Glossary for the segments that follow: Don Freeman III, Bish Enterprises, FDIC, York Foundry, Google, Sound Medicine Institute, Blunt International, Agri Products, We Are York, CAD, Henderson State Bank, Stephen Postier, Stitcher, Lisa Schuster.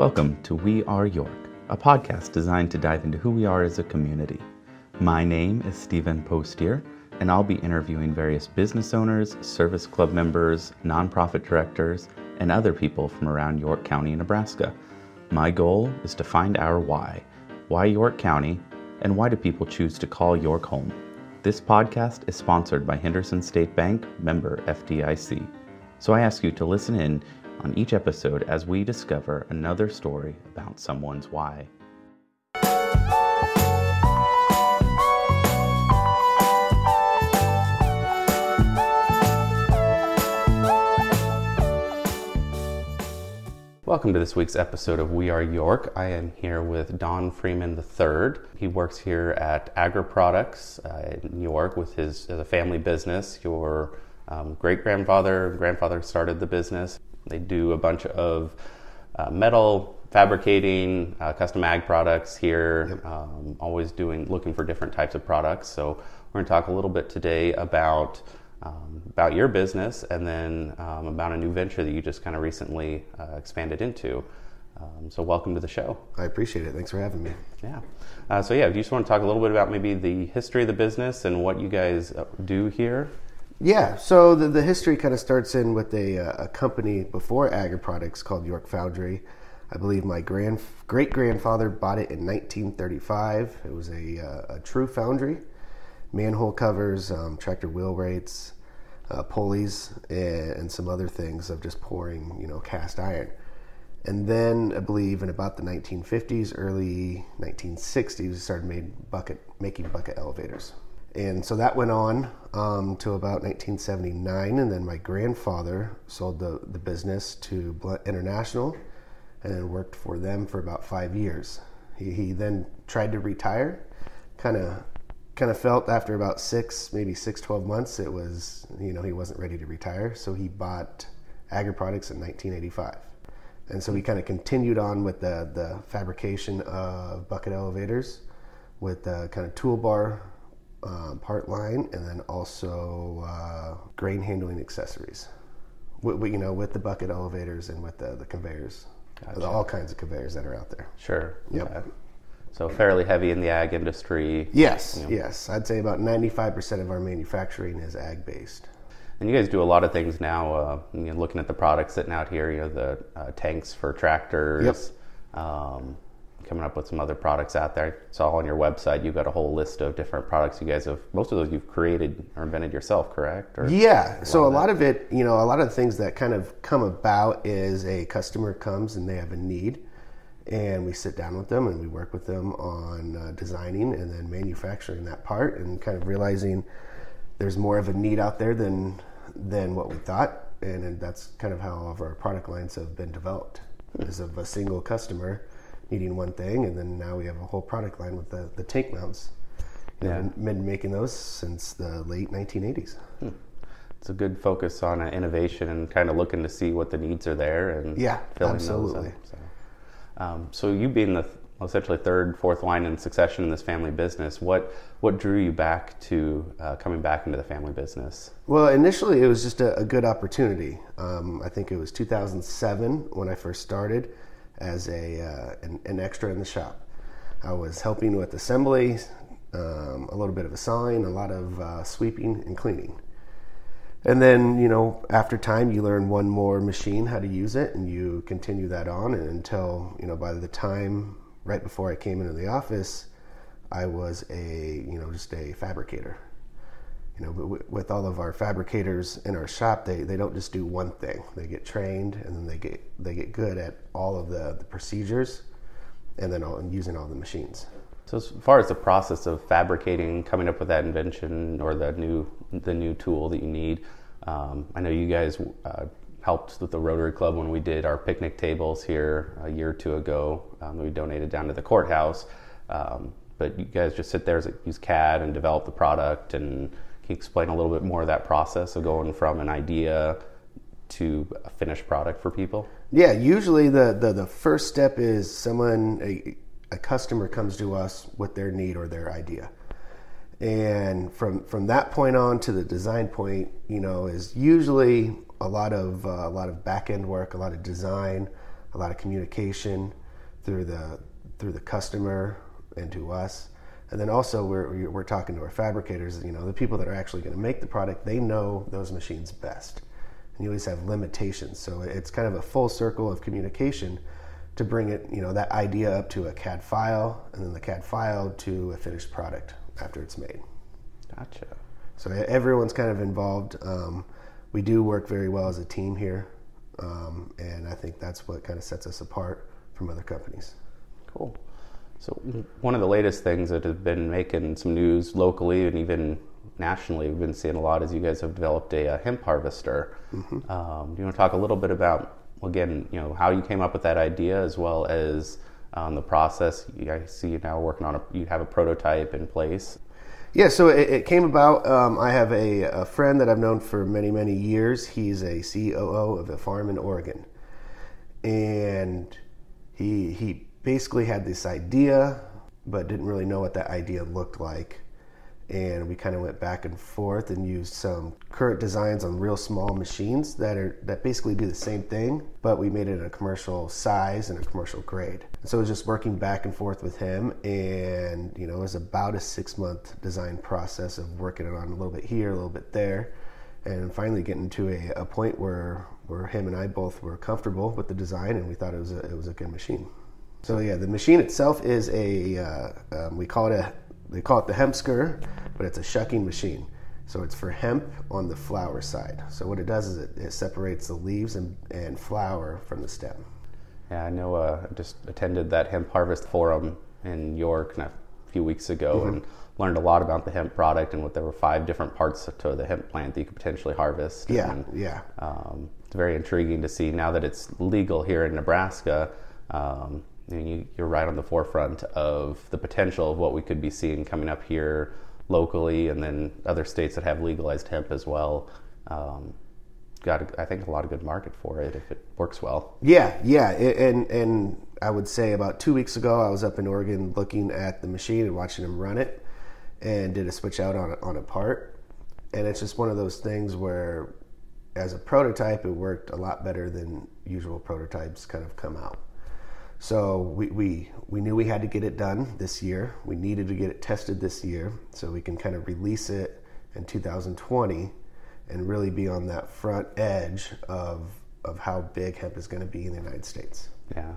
Welcome to We Are York, a podcast designed to dive into who we are as a community. My name is Stephen Postier, and I'll be interviewing various business owners, service club members, nonprofit directors, and other people from around York County, Nebraska. My goal is to find our why. Why York County, and why do people choose to call York home? This podcast is sponsored by Henderson State Bank, member FDIC. So I ask you to listen in on each episode as we discover another story about someone's why. Welcome to this week's episode of We Are York. I am here with Don Freeman III. He works here at Agri Products in York with his family business. Your grandfather started the business. They do a bunch of metal fabricating, custom ag products here, always looking for different types of products. So we're going to talk a little bit today about your business, and then about a new venture that you just kind of recently expanded into. So welcome to the show. I appreciate it. Thanks for having me. Yeah. If you just want to talk a little bit about maybe the history of the business and what you guys do here. Yeah. So the history kind of starts in with a company before Agri Products called York Foundry. I believe my great-grandfather bought it in 1935. It was a true foundry. Manhole covers, tractor wheel rates, pulleys, and some other things of just pouring, cast iron. And then I believe in about the 1950s, early 1960s, we started making bucket elevators. And so that went on to about 1979, and then my grandfather sold the business to Blunt International and then worked for them for about 5 years. He then tried to retire, kind of felt after about 12 months, it was, he wasn't ready to retire. So he bought Agri Products in 1985. And so he kind of continued on with the fabrication of bucket elevators with the kind of toolbar part line, and then also grain handling accessories, with the bucket elevators and with the conveyors. Gotcha. All kinds of conveyors that are out there. Sure. Yep. Okay. So fairly heavy in the ag industry. Yes, yes. I'd say about 95% of our manufacturing is ag-based. And you guys do a lot of things now, looking at the products sitting out here, the tanks for tractors, yep. Coming up with some other products out there. I saw on your website you've got a whole list of different products you guys have. Most of those you've created or invented yourself, correct? A lot of the things that kind of come about is a customer comes and they have a need. And we sit down with them and we work with them on designing and then manufacturing that part, and kind of realizing there's more of a need out there than what we thought. And that's kind of how all of our product lines have been developed, is of a single customer needing one thing. And then now we have a whole product line with the tank mounts. We've been making those since the late 1980s. It's a good focus on innovation and kind of looking to see what the needs are there and filling those up. So you being essentially third, fourth line in succession in this family business, what drew you back to coming back into the family business? Well, initially it was just a good opportunity. I think it was 2007 when I first started as an extra in the shop. I was helping with assembly, a little bit of sawing, a lot of sweeping and cleaning. And then, after time, you learn one more machine, how to use it, and you continue that on. And until, by the time, right before I came into the office, I was just a fabricator. But with all of our fabricators in our shop, they don't just do one thing. They get trained, and then they get good at all of the procedures, and then using all the machines. So as far as the process of fabricating, coming up with that invention or the new tool that you need, I know you guys helped with the Rotary Club when we did our picnic tables here a year or two ago. We donated down to the courthouse, but you guys just sit there, use CAD and develop the product. And can you explain a little bit more of that process of going from an idea to a finished product for people? Yeah, usually the first step is a customer comes to us with their need or their idea. And from that point on to the design point, is usually a lot of back end work, a lot of design, a lot of communication through the customer and to us. And then also we're talking to our fabricators, you know, the people that are actually going to make the product. They know those machines best, and you always have limitations. So it's kind of a full circle of communication to bring it, you know, that idea up to a CAD file, and then the CAD file to a finished product after it's made. Gotcha. So everyone's kind of involved. We do work very well as a team here, and I think that's what kind of sets us apart from other companies. Cool. So one of the latest things that has been making some news locally and even nationally, we've been seeing a lot, is you guys have developed a hemp harvester. Mm-hmm. Do you want to talk a little bit about, again, you know, how you came up with that idea, as well as the process? I see you now working on you have a prototype in place. Yeah, so it came about. I have a friend that I've known for many, many years. He's a COO of a farm in Oregon, and he basically had this idea, but didn't really know what that idea looked like. And we kind of went back and forth and used some current designs on real small machines that basically do the same thing, but we made it a commercial size and a commercial grade. So it was just working back and forth with him, and you know, it was about a 6-month design process of working it on a little bit here, a little bit there, and finally getting to a point where him and I both were comfortable with the design, and we thought it was a good machine. So yeah, the machine itself is they call it the hemp skewer, but it's a shucking machine. So it's for hemp on the flower side. So what it does is it separates the leaves and flower from the stem. Yeah, I know. I just attended that hemp harvest forum in York a few weeks ago, mm-hmm. and learned a lot about the hemp product and what there were 5 different parts to the hemp plant that you could potentially harvest. Yeah, and, yeah. It's very intriguing to see now that it's legal here in Nebraska. You're right on the forefront of the potential of what we could be seeing coming up here locally, and then other states that have legalized hemp as well. I think, a lot of good market for it if it works well. Yeah. And I would say about 2 weeks ago, I was up in Oregon looking at the machine and watching them run it, and did a switch out on a part. And it's just one of those things where, as a prototype, it worked a lot better than usual prototypes kind of come out. So we knew we had to get it done this year. We needed to get it tested this year so we can kind of release it in 2020 and really be on that front edge of how big hemp is going to be in the United States. Yeah.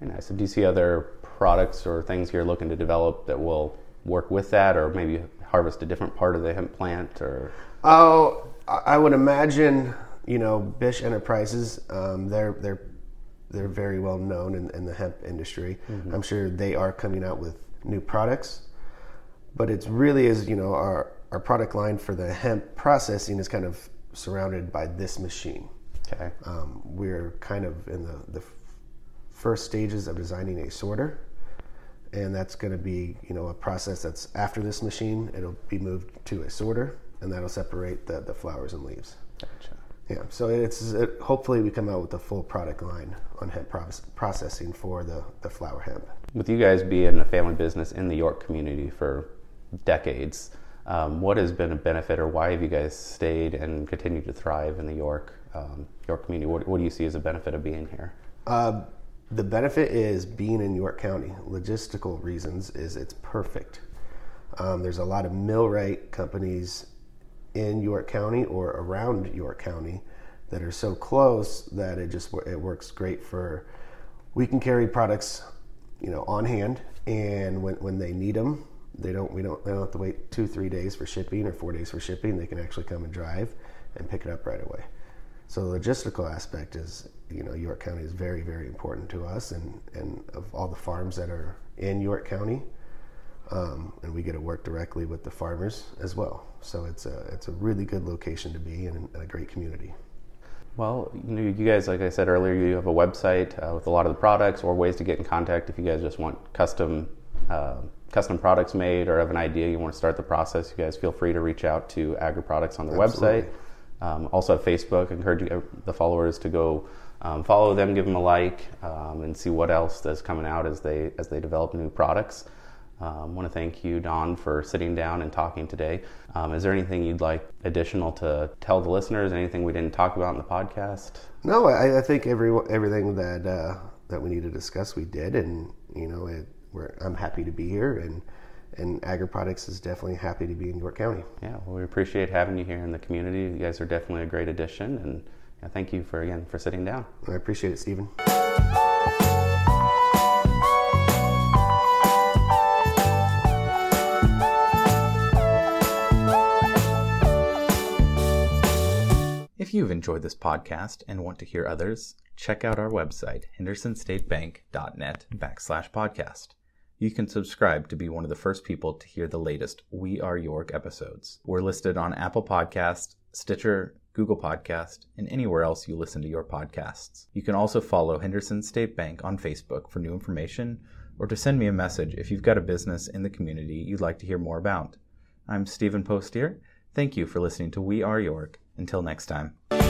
Very nice. So do you see other products or things you're looking to develop that will work with that, or maybe harvest a different part of the hemp plant? Or? Oh, I would imagine, you know, Bish Enterprises, they're very well known in the hemp industry. Mm-hmm. I'm sure they are coming out with new products, but it really is, you know, our product line for the hemp processing is kind of surrounded by this machine. Okay. We're kind of in the first stages of designing a sorter, and that's going to be, you know, a process that's after this machine. It'll be moved to a sorter, and that'll separate the flowers and leaves. Gotcha. Yeah, so hopefully we come out with a full product line on hemp processing for the flower hemp. With you guys being a family business in the York community for decades, what has been a benefit, or why have you guys stayed and continued to thrive in the York community? What do you see as a benefit of being here? The benefit is being in York County. Logistical reasons is it's perfect. There's a lot of millwright companies in York County or around York County that are so close that it works great for, we can carry products, you know, on hand, and when they need them, they don't have to wait 2-3 days for shipping or 4 days for shipping. They can actually come and drive and pick it up right away. So the logistical aspect is, you know, York County is very, very important to us, and of all the farms that are in York County. And we get to work directly with the farmers as well. So it's a really good location to be in, and a great community. Well, you know, you guys, like I said earlier, you have a website with a lot of the products or ways to get in contact if you guys just want custom products made, or have an idea you want to start the process. You guys feel free to reach out to Agri Products on their Absolutely. Website. Also Facebook, encourage the followers to go follow them, give them a like, and see what else is coming out as they develop new products. I want to thank you, Don, for sitting down and talking today. Is there anything you'd like additional to tell the listeners? Anything we didn't talk about in the podcast? No, I think everything that that we needed to discuss, we did. And, you know, I'm happy to be here, and Agri Products is definitely happy to be in York County. Yeah, well, we appreciate having you here in the community. You guys are definitely a great addition, and I thank you for sitting down. I appreciate it, Stephen. If you've enjoyed this podcast and want to hear others, check out our website, hendersonstatebank.net/podcast. You can subscribe to be one of the first people to hear the latest We Are York episodes. We're listed on Apple Podcasts, Stitcher, Google Podcast, and anywhere else you listen to your podcasts. You can also follow Henderson State Bank on Facebook for new information, or to send me a message if you've got a business in the community you'd like to hear more about. I'm Stephen Postier. Thank you for listening to We Are York. Until next time.